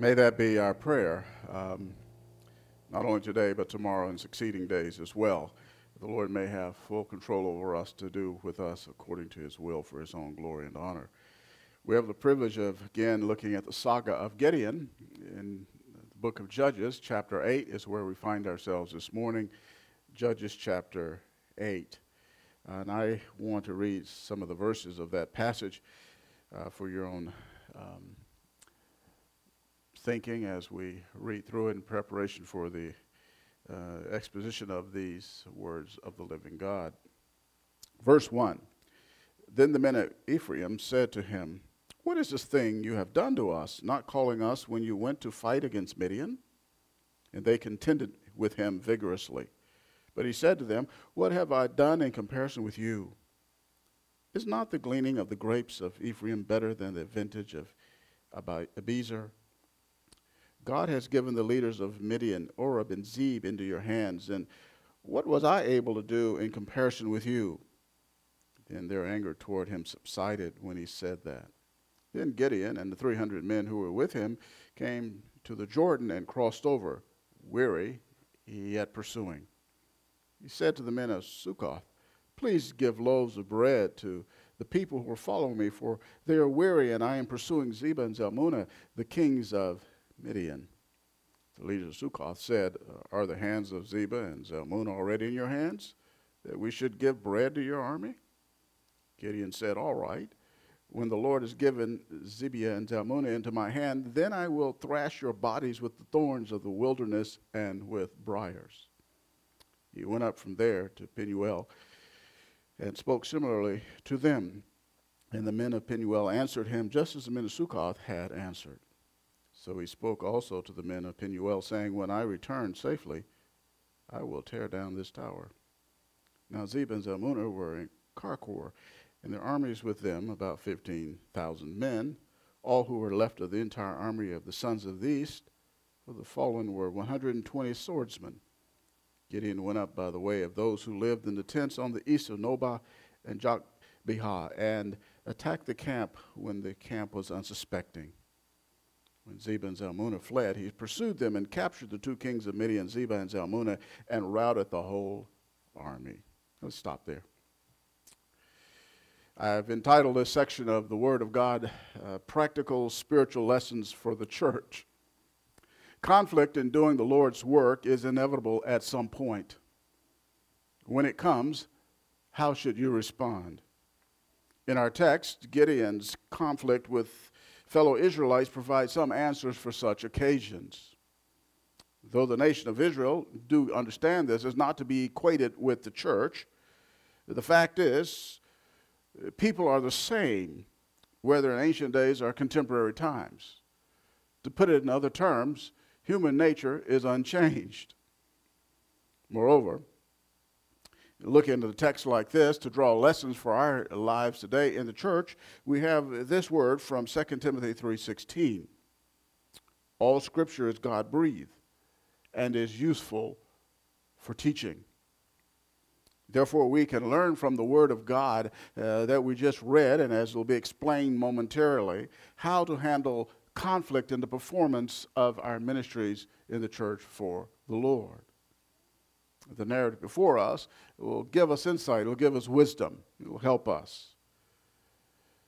May that be our prayer, not only today, but tomorrow and succeeding days as well. The Lord may have full control over us to do with us according to his will for his own glory and honor. We have the privilege of, again, looking at the saga of Gideon in the book of Judges. Chapter 8 is where we find ourselves this morning, Judges chapter 8. And I want to read some of the verses of that passage for your own thinking as we read through it in preparation for the exposition of these words of the living God. Verse 1, Then the men of Ephraim said to him, What is this thing you have done to us, not calling us when you went to fight against Midian? And they contended with him vigorously. But he said to them, What have I done in comparison with you? Is not the gleaning of the grapes of Ephraim better than the vintage of Abiezer? God has given the leaders of Midian, Oreb, and Zeeb into your hands, and what was I able to do in comparison with you? Then their anger toward him subsided when he said that. Then Gideon and the 300 men who were with him came to the Jordan and crossed over, weary, yet pursuing. He said to the men of Sukkoth, Please give loaves of bread to the people who are following me, for they are weary, and I am pursuing Zebah and Zalmunna, the kings of Midian. The leaders of Sukkoth said, Are the hands of Zebah and Zalmunna already in your hands, that we should give bread to your army? Gideon said, All right, when the Lord has given Zebah and Zalmunna into my hand, then I will thrash your bodies with the thorns of the wilderness and with briars. He went up from there to Penuel and spoke similarly to them. And the men of Penuel answered him just as the men of Sukkoth had answered. So he spoke also to the men of Penuel, saying, When I return safely, I will tear down this tower. Now Zebah and Zalmunna were in Karkor, and their armies with them, about 15,000 men, all who were left of the entire army of the sons of the east, for the fallen were 120 swordsmen. Gideon went up by the way of those who lived in the tents on the east of Nobah and Jokbeah, and attacked the camp when the camp was unsuspecting. When Zebah and Zalmunna fled, he pursued them and captured the two kings of Midian, Zebah and Zalmunna, and routed the whole army. Let's stop there. I've entitled this section of the Word of God, Practical Spiritual Lessons for the Church. Conflict in doing the Lord's work is inevitable at some point. When it comes, how should you respond? In our text, Gideon's conflict with fellow Israelites provides some answers for such occasions. Though the nation of Israel, do understand this, is not to be equated with the church, the fact is, people are the same, whether in ancient days or contemporary times. To put it in other terms, human nature is unchanged. Moreover, look into the text like this to draw lessons for our lives today in the church. We have this word from 2 Timothy 3:16. All scripture is God-breathed and is useful for teaching. Therefore, we can learn from the Word of God that we just read, and as will be explained momentarily, how to handle conflict in the performance of our ministries in the church for the Lord. The narrative before us will give us insight, it will give us wisdom, it will help us.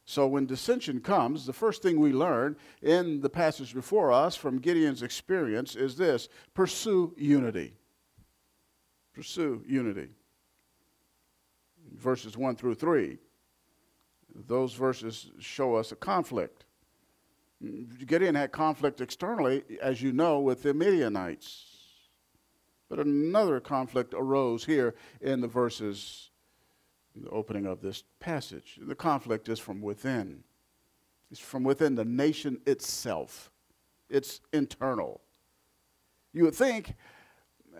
So when dissension comes, the first thing we learn in the passage before us from Gideon's experience is this: pursue unity. Pursue unity. Verses 1 through 3, those verses show us a conflict. Gideon had conflict externally, as you know, with the Midianites. But another conflict arose here in the verses, in the opening of this passage. The conflict is from within. It's from within the nation itself. It's internal. You would think,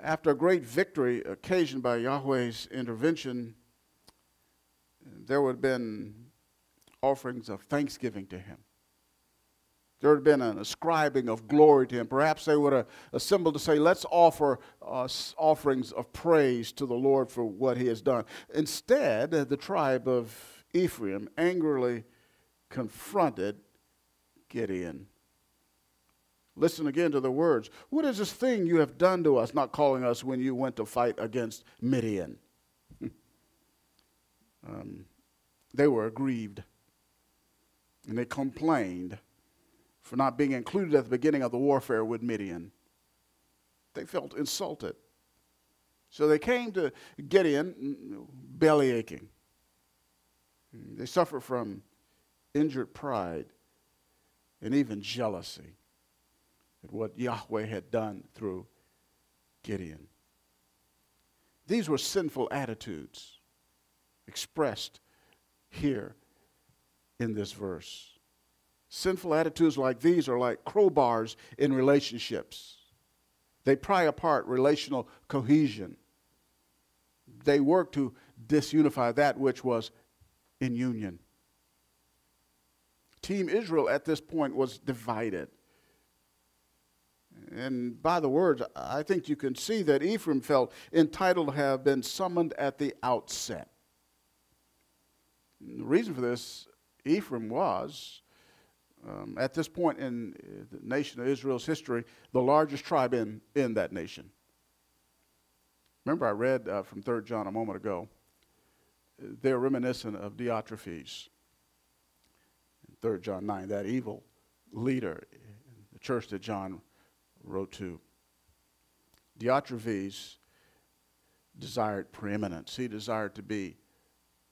after a great victory occasioned by Yahweh's intervention, there would have been offerings of thanksgiving to him. There would have been an ascribing of glory to him. Perhaps they would have assembled to say, let's offer offerings of praise to the Lord for what he has done. Instead, the tribe of Ephraim angrily confronted Gideon. Listen again to the words. What is this thing you have done to us, not calling us when you went to fight against Midian? They were aggrieved, and they complained for not being included at the beginning of the warfare with Midian. They felt insulted. So they came to Gideon belly aching. They suffer from injured pride and even jealousy at what Yahweh had done through Gideon. These were sinful attitudes expressed here in this verse. Sinful attitudes like these are like crowbars in relationships. They pry apart relational cohesion. They work to disunify that which was in union. Team Israel at this point was divided. And by the words, I think you can see that Ephraim felt entitled to have been summoned at the outset. And the reason for this, Ephraim was, at this point in the nation of Israel's history, the largest tribe in that nation. Remember, I read from 3 John a moment ago, they're reminiscent of Diotrephes. 3 John 9, that evil leader in the church that John wrote to. Diotrephes desired preeminence. He desired to be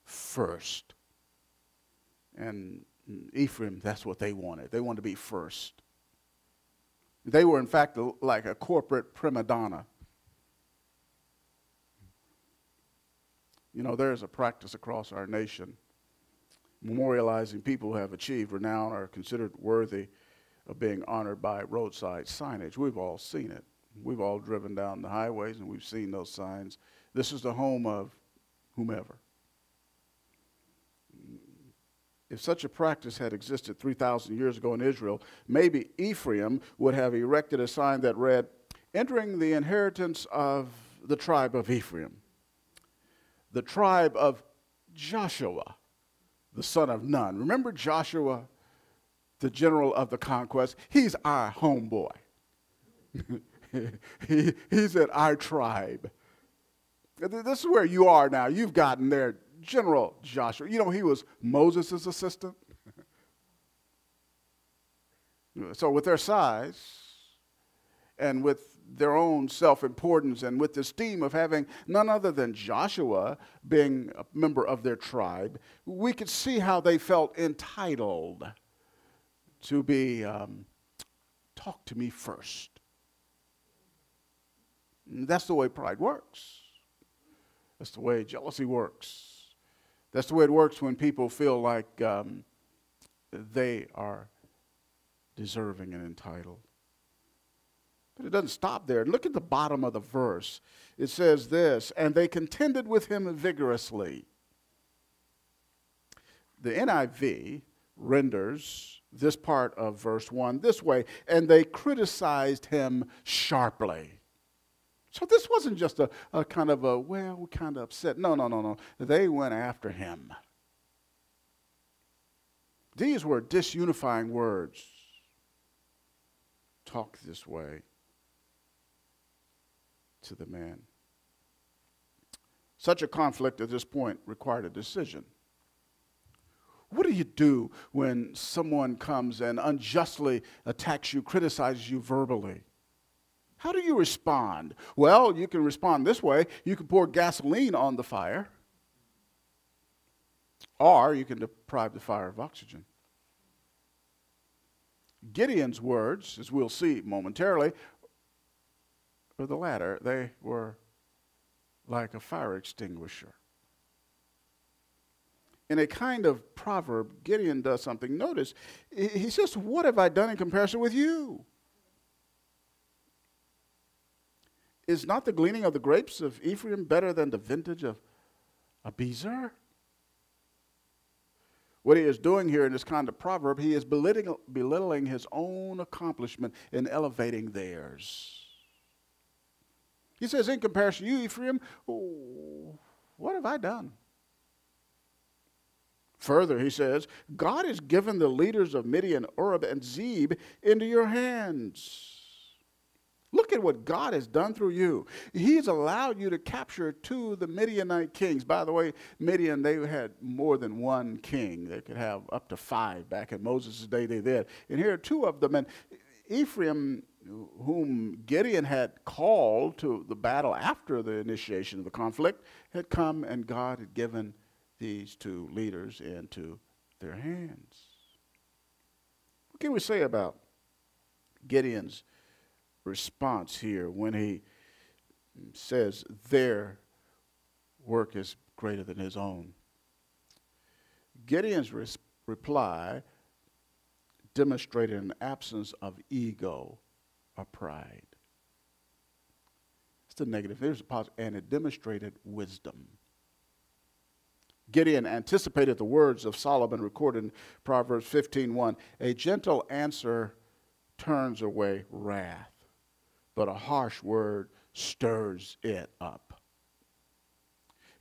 first. And Ephraim, that's what they wanted. They wanted to be first. They were, in fact, like a corporate prima donna. You know, there is a practice across our nation memorializing people who have achieved renown or are considered worthy of being honored by roadside signage. We've all seen it. We've all driven down the highways and we've seen those signs. This is the home of whomever. If such a practice had existed 3,000 years ago in Israel, maybe Ephraim would have erected a sign that read, "Entering the inheritance of the tribe of Ephraim, the tribe of Joshua, the son of Nun." Remember Joshua, the general of the conquest? He's our homeboy. He's at our tribe. This is where you are now. You've gotten there, General Joshua. You know, he was Moses' assistant. So with their size and with their own self-importance and with the esteem of having none other than Joshua being a member of their tribe, we could see how they felt entitled to be, talk to me first. And that's the way pride works. That's the way jealousy works. That's the way it works when people feel like they are deserving and entitled. But it doesn't stop there. Look at the bottom of the verse. It says this, "And they contended with him vigorously." The NIV renders this part of verse 1 this way, "And they criticized him sharply." So this wasn't just a kind of a, well, we're kind of upset. No, no, no, no. They went after him. These were disunifying words. Talk this way to the man. Such a conflict at this point required a decision. What do you do when someone comes and unjustly attacks you, criticizes you verbally? How do you respond? Well, you can respond this way. You can pour gasoline on the fire, or you can deprive the fire of oxygen. Gideon's words, as we'll see momentarily, or the latter, they were like a fire extinguisher. In a kind of proverb, Gideon does something. Notice, he says, "What have I done in comparison with you? Is not the gleaning of the grapes of Ephraim better than the vintage of Abiezer?" What he is doing here in this kind of proverb, he is belittling his own accomplishment and elevating theirs. He says, in comparison to you, Ephraim, oh, what have I done? Further, he says, God has given the leaders of Midian, Oreb, and Zeeb into your hands. Look at what God has done through you. He's allowed you to capture two of the Midianite kings. By the way, Midian, they had more than one king. They could have up to five. Back in Moses' day, they did. And here are two of them. And Ephraim, whom Gideon had called to the battle after the initiation of the conflict, had come, and God had given these two leaders into their hands. What can we say about Gideon's response here when he says their work is greater than his own? Gideon's reply demonstrated an absence of ego or pride. It's the negative. There's a positive, and it demonstrated wisdom. Gideon anticipated the words of Solomon recorded in Proverbs 15:1. A gentle answer turns away wrath, but a harsh word stirs it up.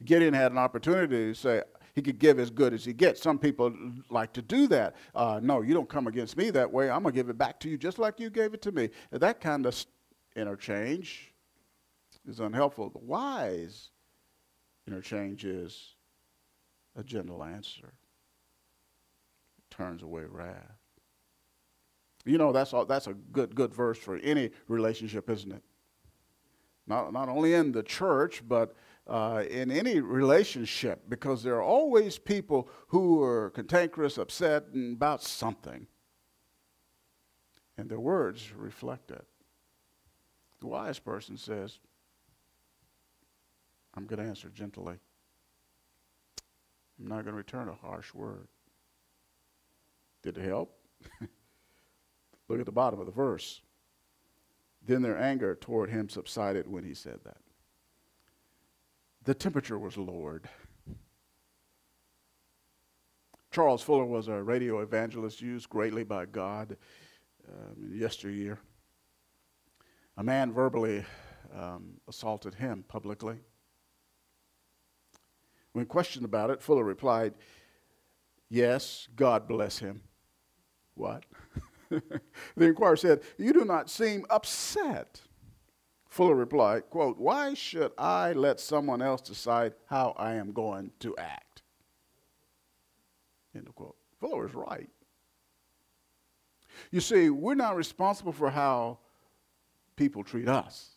Gideon had an opportunity to say he could give as good as he gets. Some people like to do that. No, you don't come against me that way. I'm going to give it back to you just like you gave it to me. That kind of interchange is unhelpful. The wise interchange is a gentle answer. It turns away wrath. You know, that's a good verse for any relationship, isn't it? Not only in the church, but in any relationship, because there are always people who are cantankerous, upset about something, and their words reflect it. The wise person says, I'm going to answer gently. I'm not going to return a harsh word. Did it help? Look at the bottom of the verse. Then their anger toward him subsided when he said that. The temperature was lowered. Charles Fuller was a radio evangelist used greatly by God in yesteryear. A man verbally assaulted him publicly. When questioned about it, Fuller replied, "Yes, God bless him." What? The inquirer said, "You do not seem upset." Fuller replied, quote, "Why should I let someone else decide how I am going to act?" End of quote. Fuller is right. You see, we're not responsible for how people treat us,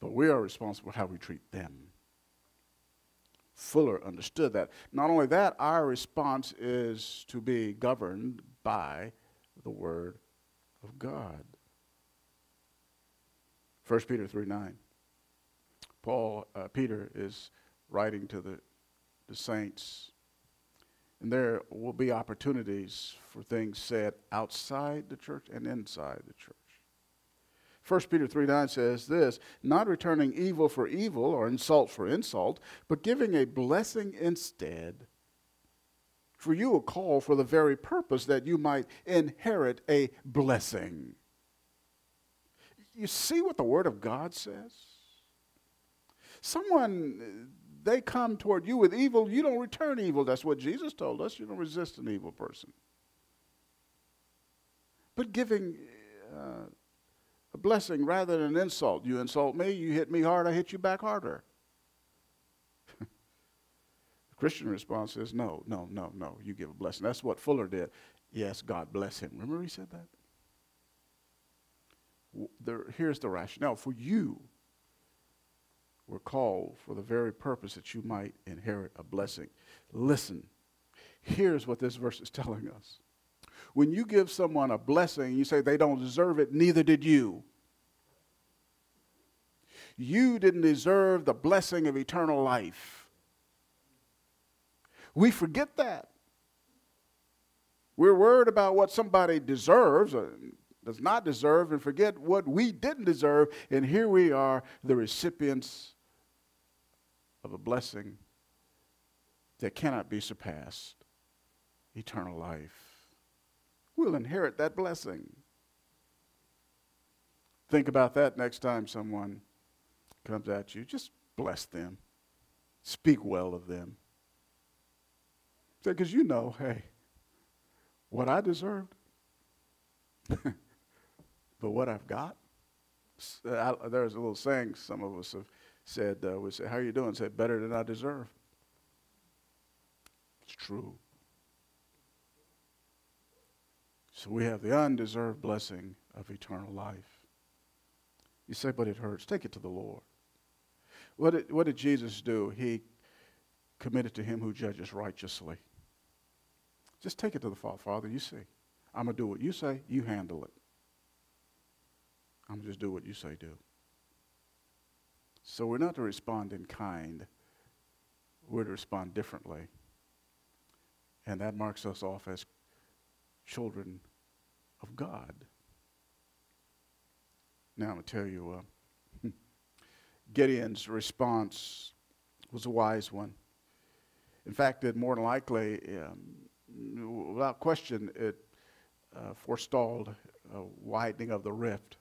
but we are responsible for how we treat them. Fuller understood that. Not only that, our response is to be governed by the word of God. 1 Peter 3:9. Peter is writing to the saints, and there will be opportunities for things said outside the church and inside the church. 1 Peter 3:9 says this, "Not returning evil for evil or insult for insult, but giving a blessing instead. For you a call for the very purpose that you might inherit a blessing." You see what the Word of God says? Someone, they come toward you with evil, you don't return evil. That's what Jesus told us. You don't resist an evil person. But giving a blessing rather than an insult. You insult me, you hit me hard, I hit you back harder. Christian response is, no, you give a blessing. That's what Fuller did. Yes, God bless him. Remember he said that? Here's the rationale. For you were called for the very purpose that you might inherit a blessing. Listen, here's what this verse is telling us. When you give someone a blessing, you say they don't deserve it, neither did you. You didn't deserve the blessing of eternal life. We forget that. We're worried about what somebody deserves or does not deserve and forget what we didn't deserve. And here we are, the recipients of a blessing that cannot be surpassed, eternal life. We'll inherit that blessing. Think about that next time someone comes at you. Just bless them. Speak well of them. Because you know, hey, what I deserved, but what I've got. There's a little saying some of us have said, we say, how are you doing? Say, better than I deserve. It's true. So we have the undeserved blessing of eternal life. You say, but it hurts. Take it to the Lord. What did Jesus do? He committed to him who judges righteously. Just take it to the Father. Father, you see. I'm going to do what you say. You handle it. I'm going to just do what you say do. So we're not to respond in kind. We're to respond differently. And that marks us off as children of God. Now I'm going to tell you, Gideon's response was a wise one. In fact, it more than likely, without question, it forestalled a widening of the rift.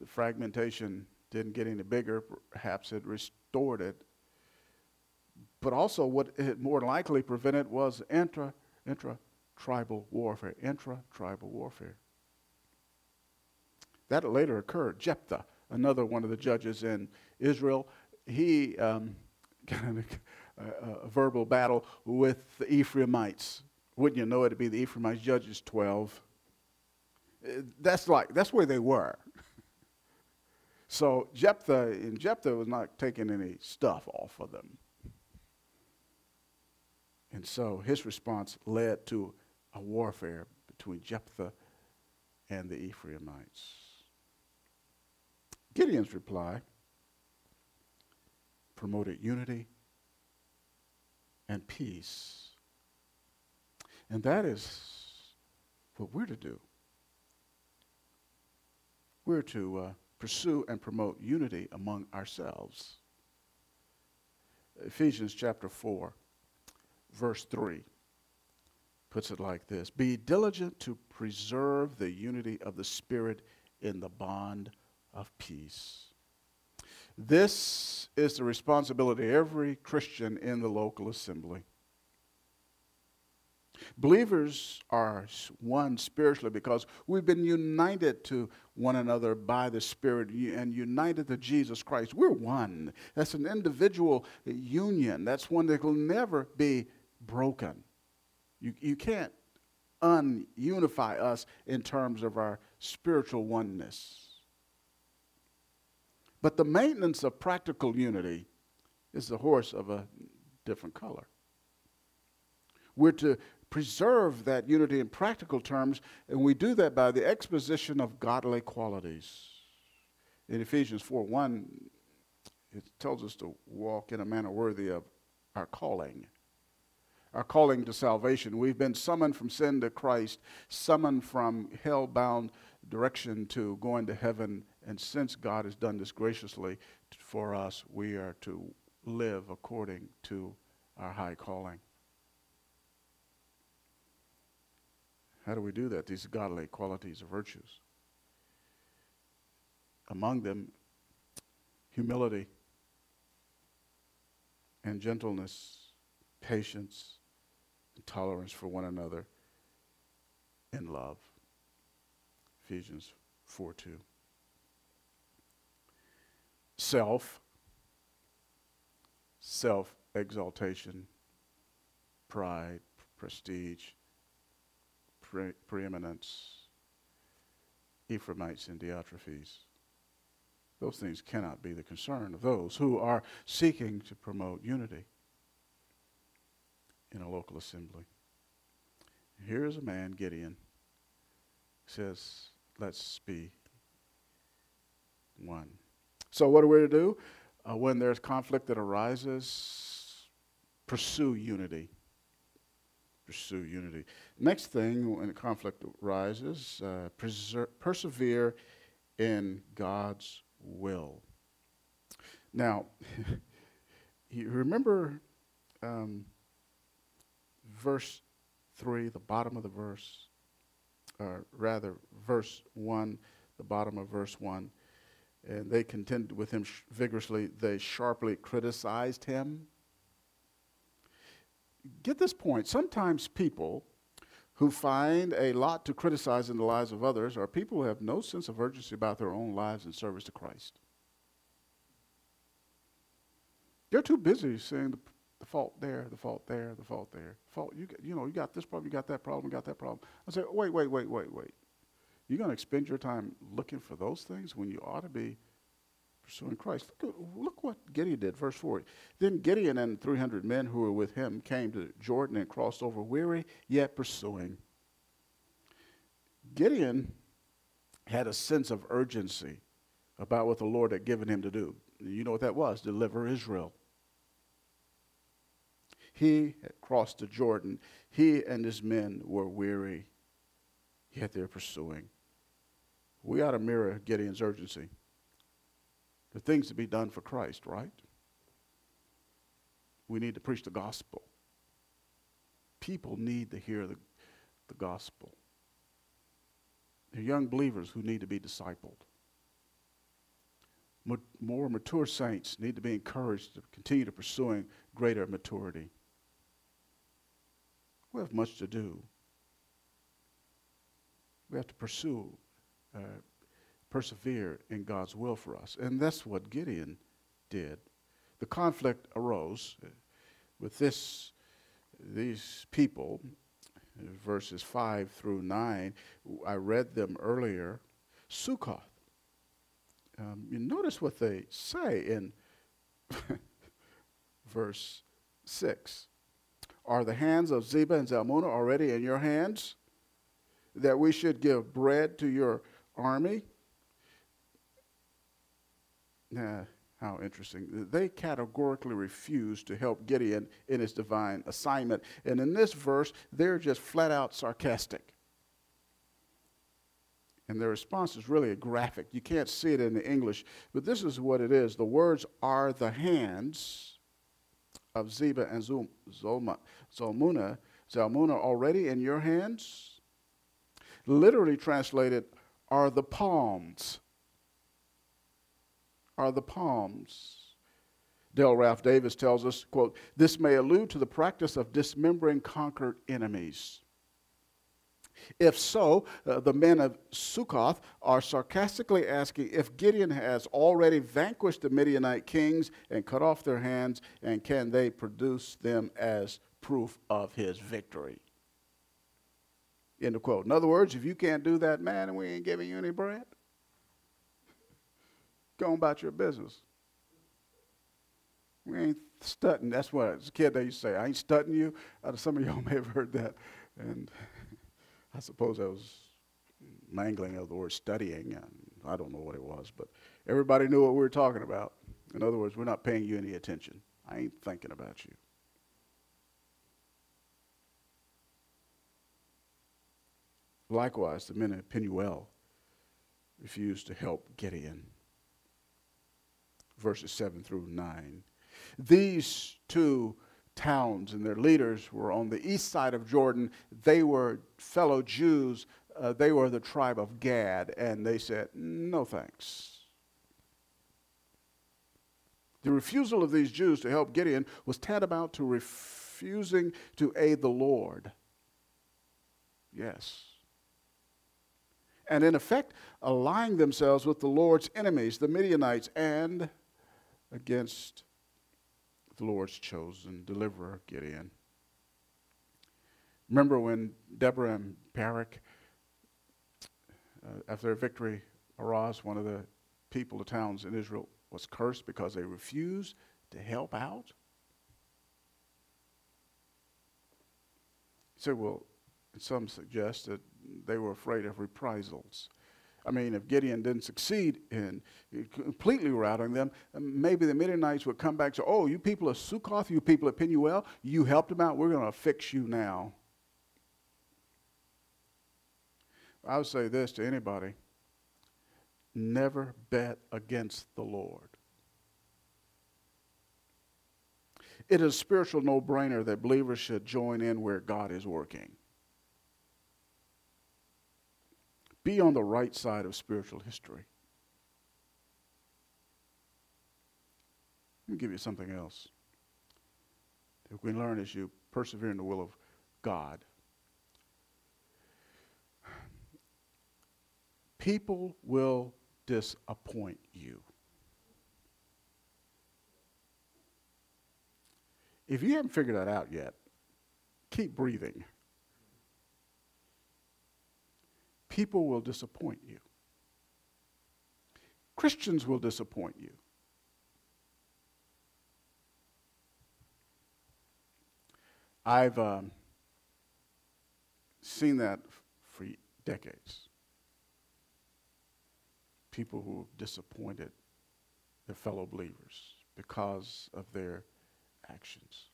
The fragmentation didn't get any bigger. Perhaps it restored it. But also what it more than likely prevented was intra-tribal warfare. Intra-tribal warfare. That later occurred. Jephthah, another one of the judges in Israel, he got in a verbal battle with the Ephraimites. Wouldn't you know it, it'd be the Ephraimites, Judges 12. That's where they were. So Jephthah was not taking any stuff off of them. And so his response led to a warfare between Jephthah and the Ephraimites. Gideon's reply promoted unity and peace. And that is what we're to do. We're to pursue and promote unity among ourselves. Ephesians chapter 4, verse 3 puts it like this. Be diligent to preserve the unity of the Spirit in the bond of peace. This is the responsibility of every Christian in the local assembly. Believers are one spiritually because we've been united to one another by the Spirit and united to Jesus Christ. We're one. That's an individual union. That's one that will never be broken. You can't ununify us in terms of our spiritual oneness. But the maintenance of practical unity is the horse of a different color. We're to preserve that unity in practical terms, and we do that by the exposition of godly qualities. In Ephesians 4:1, it tells us to walk in a manner worthy of our calling to salvation. We've been summoned from sin to Christ, summoned from hell-bound direction to going to heaven, and since God has done this graciously for us, we are to live according to our high calling. How do we do that? These godly qualities or virtues. Among them, humility and gentleness, patience, and tolerance for one another, and love. Ephesians 4:2. Self-exaltation, pride, prestige, preeminence, Ephraimites and Diotrephes. Those things cannot be the concern of those who are seeking to promote unity in a local assembly. Here's a man, Gideon, says, let's be one. So what are we to do? When there's conflict that arises, pursue unity. Pursue unity. Next thing, when a conflict arises, persevere in God's will. Now, you remember verse 3, the bottom of the verse, or rather, verse 1, the bottom of verse 1. And they contended with him vigorously. They sharply criticized him. get this point. Sometimes people who find a lot to criticize in the lives of others are people who have no sense of urgency about their own lives in service to Christ. They're too busy saying the fault there, the fault there, the fault there. Fault, you know, you got this problem, you got that problem, you got that problem. I say, wait, wait, wait, wait, wait. You're going to expend your time looking for those things when you ought to be pursuing Christ. Look what Gideon did, verse 40. Then Gideon and 300 men who were with him came to Jordan and crossed over weary, yet pursuing. Gideon had a sense of urgency about what the Lord had given him to do. You know what that was? Deliver Israel. He had crossed the Jordan. He and his men were weary, yet they're pursuing. We ought to mirror Gideon's urgency. The things to be done for Christ, right? We need to preach the gospel. People need to hear the gospel. They're young believers who need to be discipled. More mature saints need to be encouraged to continue to pursuing greater maturity. We have much to do. We have to pursue persevere in God's will for us. And that's what Gideon did. The conflict arose with these people, verses 5 through 9. I read them earlier. Sukkoth. You notice what they say in verse 6. Are the hands of Zebah and Zalmunna already in your hands, that we should give bread to your army? How interesting. They categorically refused to help Gideon in his divine assignment. And in this verse, they're just flat out sarcastic. And their response is really a graphic. You can't see it in the English, but this is what it is. The words are the hands of Zebah and Zalmunna already in your hands. Literally translated, are the palms. Are the palms. Dale Ralph Davis tells us, quote, this may allude to the practice of dismembering conquered enemies. If so, the men of Sukkoth are sarcastically asking if Gideon has already vanquished the Midianite kings and cut off their hands, and can they produce them as proof of his victory? End of quote. In other words, if you can't do that, man, and we ain't giving you any bread, go on about your business. We ain't stunting. That's what, as a kid, they used to say, I ain't stunting you. Some of y'all may have heard that. And I suppose I was mangling of the word studying. I don't know what it was, but everybody knew what we were talking about. In other words, we're not paying you any attention. I ain't thinking about you. Likewise, the men of Penuel refused to help Gideon. Verses 7 through 9. These two towns and their leaders were on the east side of Jordan. They were fellow Jews. They were the tribe of Gad, and they said, no thanks. The refusal of these Jews to help Gideon was tantamount to refusing to aid the Lord. Yes. And in effect, allying themselves with the Lord's enemies, the Midianites, and against the Lord's chosen deliverer, Gideon. Remember when Deborah and Barak, after their victory, Meroz, one of the people, the towns in Israel, was cursed because they refused to help out? You say, well, some suggest that they were afraid of reprisals. I mean, if Gideon didn't succeed in completely routing them, maybe the Midianites would come back and say, oh, you people of Sukkoth, you people of Penuel, you helped them out, we're going to fix you now. I would say this to anybody. Never bet against the Lord. It is a spiritual no-brainer that believers should join in where God is working. Be on the right side of spiritual history. Let me give you something else that we learn as you persevere in the will of God. People will disappoint you. If you haven't figured that out yet, keep breathing. People will disappoint you. Christians will disappoint you. I've seen that for decades. People who have disappointed their fellow believers because of their actions.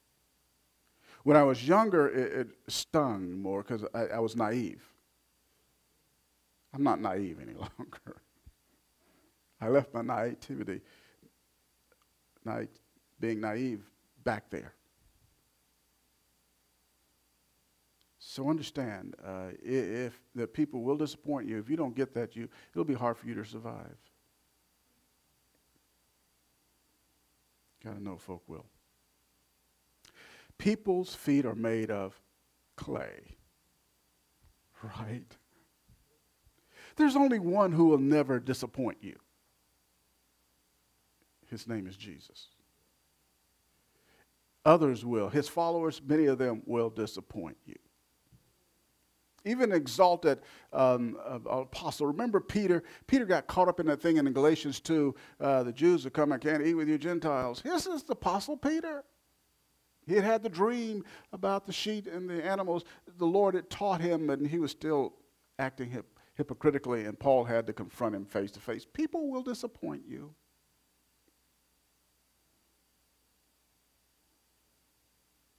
When I was younger, it stung more because I was naive. I'm not naive any longer. I left my naivety, being naive, back there. So understand, if the people will disappoint you, if you don't get that, it'll be hard for you to survive. Gotta know folk will. People's feet are made of clay, right? There's only one who will never disappoint you. His name is Jesus. Others will. His followers, many of them, will disappoint you. Even exalted apostle. Remember Peter? Peter got caught up in that thing in Galatians 2. The Jews will come and can't eat with you Gentiles. This is the apostle Peter. He had had the dream about the sheep and the animals. The Lord had taught him, and he was still acting hypocritically, and Paul had to confront him face to face. People will disappoint you.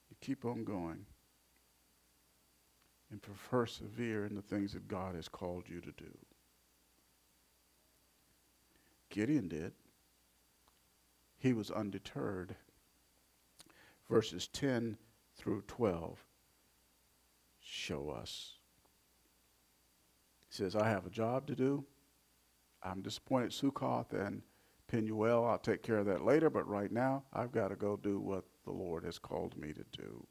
You keep on going and persevere in the things that God has called you to do. Gideon did. He was undeterred. Verses 10 through 12 show us. He says, I have a job to do. I'm disappointed, Sukkoth and Penuel. I'll take care of that later, but right now I've got to go do what the Lord has called me to do.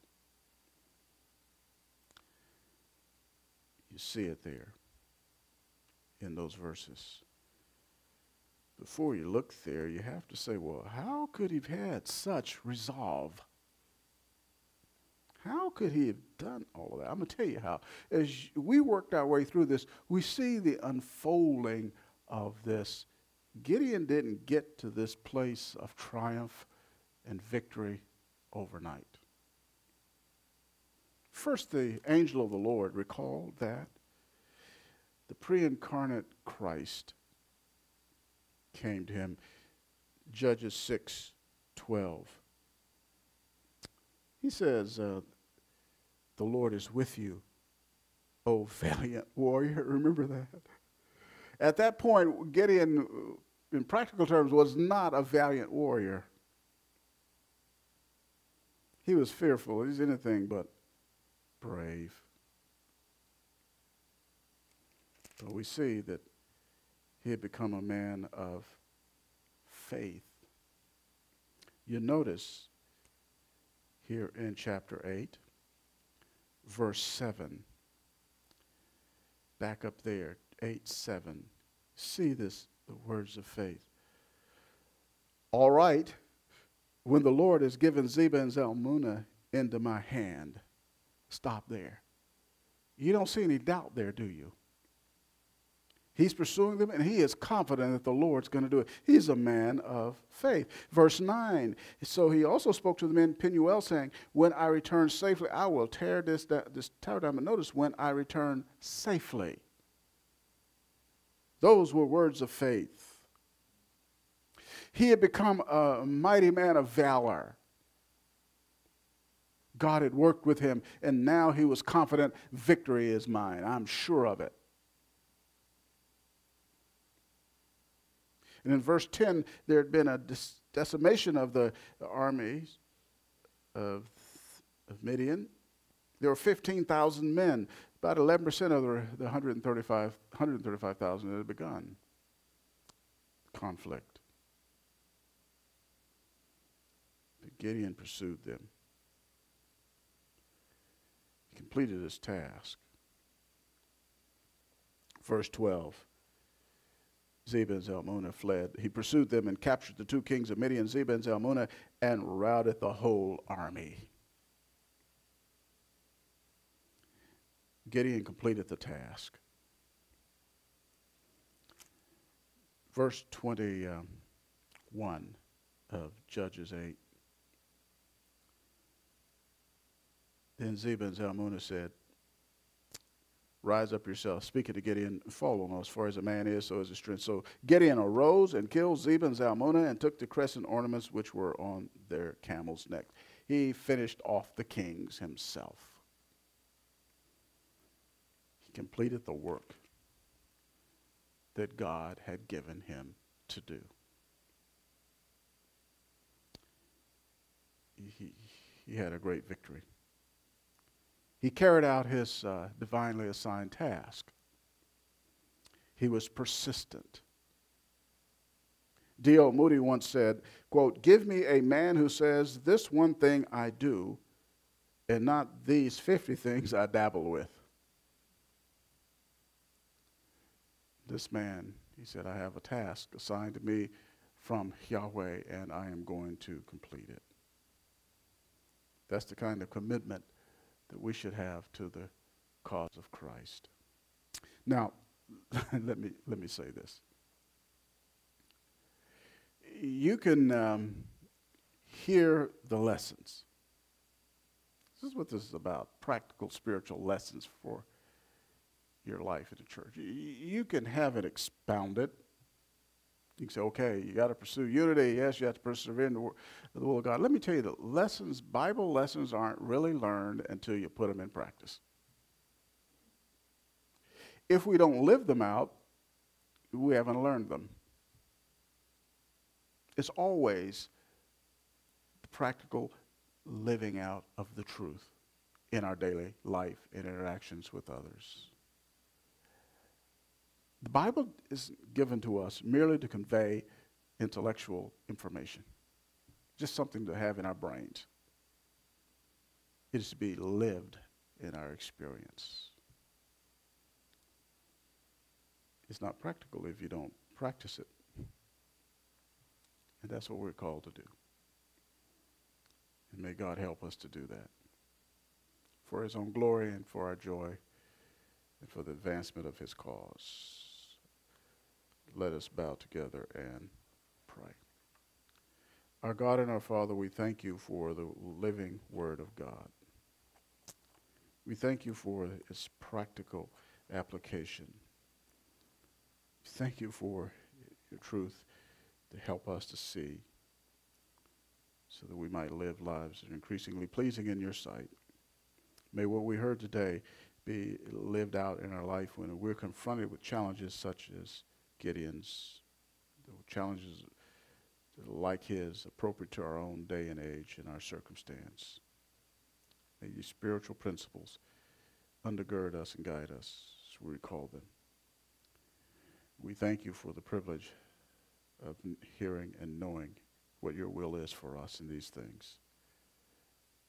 You see it there in those verses. Before you look there, you have to say, well, how could he have had such resolve? How could he have done all of that? I'm going to tell you how. As we worked our way through this, we see the unfolding of this. Gideon didn't get to this place of triumph and victory overnight. First, the angel of the Lord, recall that the pre-incarnate Christ came to him. Judges 6:12. He says, the Lord is with you, O valiant warrior. Remember that. At that point, Gideon, in practical terms, was not a valiant warrior. He was fearful. He's anything but brave. But we see that he had become a man of faith. You notice here in chapter 8, verse 7. Back up there, 8:7. See this, the words of faith. All right, when the Lord has given Zebah and Zalmunna into my hand. Stop there. You don't see any doubt there, do you? He's pursuing them, and he is confident that the Lord's going to do it. He's a man of faith. Verse 9, so he also spoke to the men Penuel, saying, when I return safely, I will tear this tower down. But notice, when I return safely. Those were words of faith. He had become a mighty man of valor. God had worked with him, and now he was confident, victory is mine. I'm sure of it. And in verse 10, there had been a decimation of the armies of Midian. There were 15,000 men, about 11% of the 135,000 that had begun conflict. But Gideon pursued them. He completed his task. Verse 12. Zebah and Zalmunna fled. He pursued them and captured the two kings of Midian, Zebah and Zalmunna, and routed the whole army. Gideon completed the task. Verse 21 of Judges 8. Then Zebah and Zalmunna said, "Rise up yourself, speaking to Gideon, fall on us, for as a man is, so is his strength." So Gideon arose and killed Zebah and Zalmunna and took the crescent ornaments which were on their camels' necks. He finished off the kings himself. He completed the work that God had given him to do. He had a great victory. He carried out his divinely assigned task. He was persistent. D.L. Moody once said, quote, "Give me a man who says, this one thing I do, and not these 50 things I dabble with." This man, he said, "I have a task assigned to me from Yahweh, and I am going to complete it." That's the kind of commitment that we should have to the cause of Christ. Now, let me say this. You can hear the lessons. This is what this is about, practical spiritual lessons for your life in the church. You can have it expounded. You can say, okay, you got to pursue unity. Yes, you have to persevere in the will of God. Let me tell you, the lessons, Bible lessons aren't really learned until you put them in practice. If we don't live them out, we haven't learned them. It's always the practical living out of the truth in our daily life and interactions with others. The Bible is given to us merely to convey intellectual information, just something to have in our brains. It is to be lived in our experience. It's not practical if you don't practice it. And that's what we're called to do. And may God help us to do that for his own glory and for our joy and for the advancement of his cause. Let us bow together and pray. Our God and our Father, we thank you for the living word of God. We thank you for its practical application. Thank you for your truth to help us to see so that we might live lives that are increasingly pleasing in your sight. May what we heard today be lived out in our life when we're confronted with challenges such as Gideon's, challenges like his, appropriate to our own day and age and our circumstance. May these spiritual principles undergird us and guide us as we recall them. We thank you for the privilege of hearing and knowing what your will is for us in these things.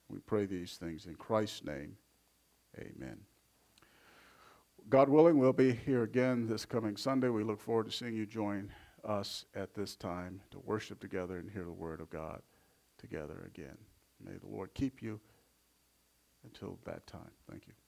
We pray these things in Christ's name. Amen. God willing, we'll be here again this coming Sunday. We look forward to seeing you join us at this time to worship together and hear the word of God together again. May the Lord keep you until that time. Thank you.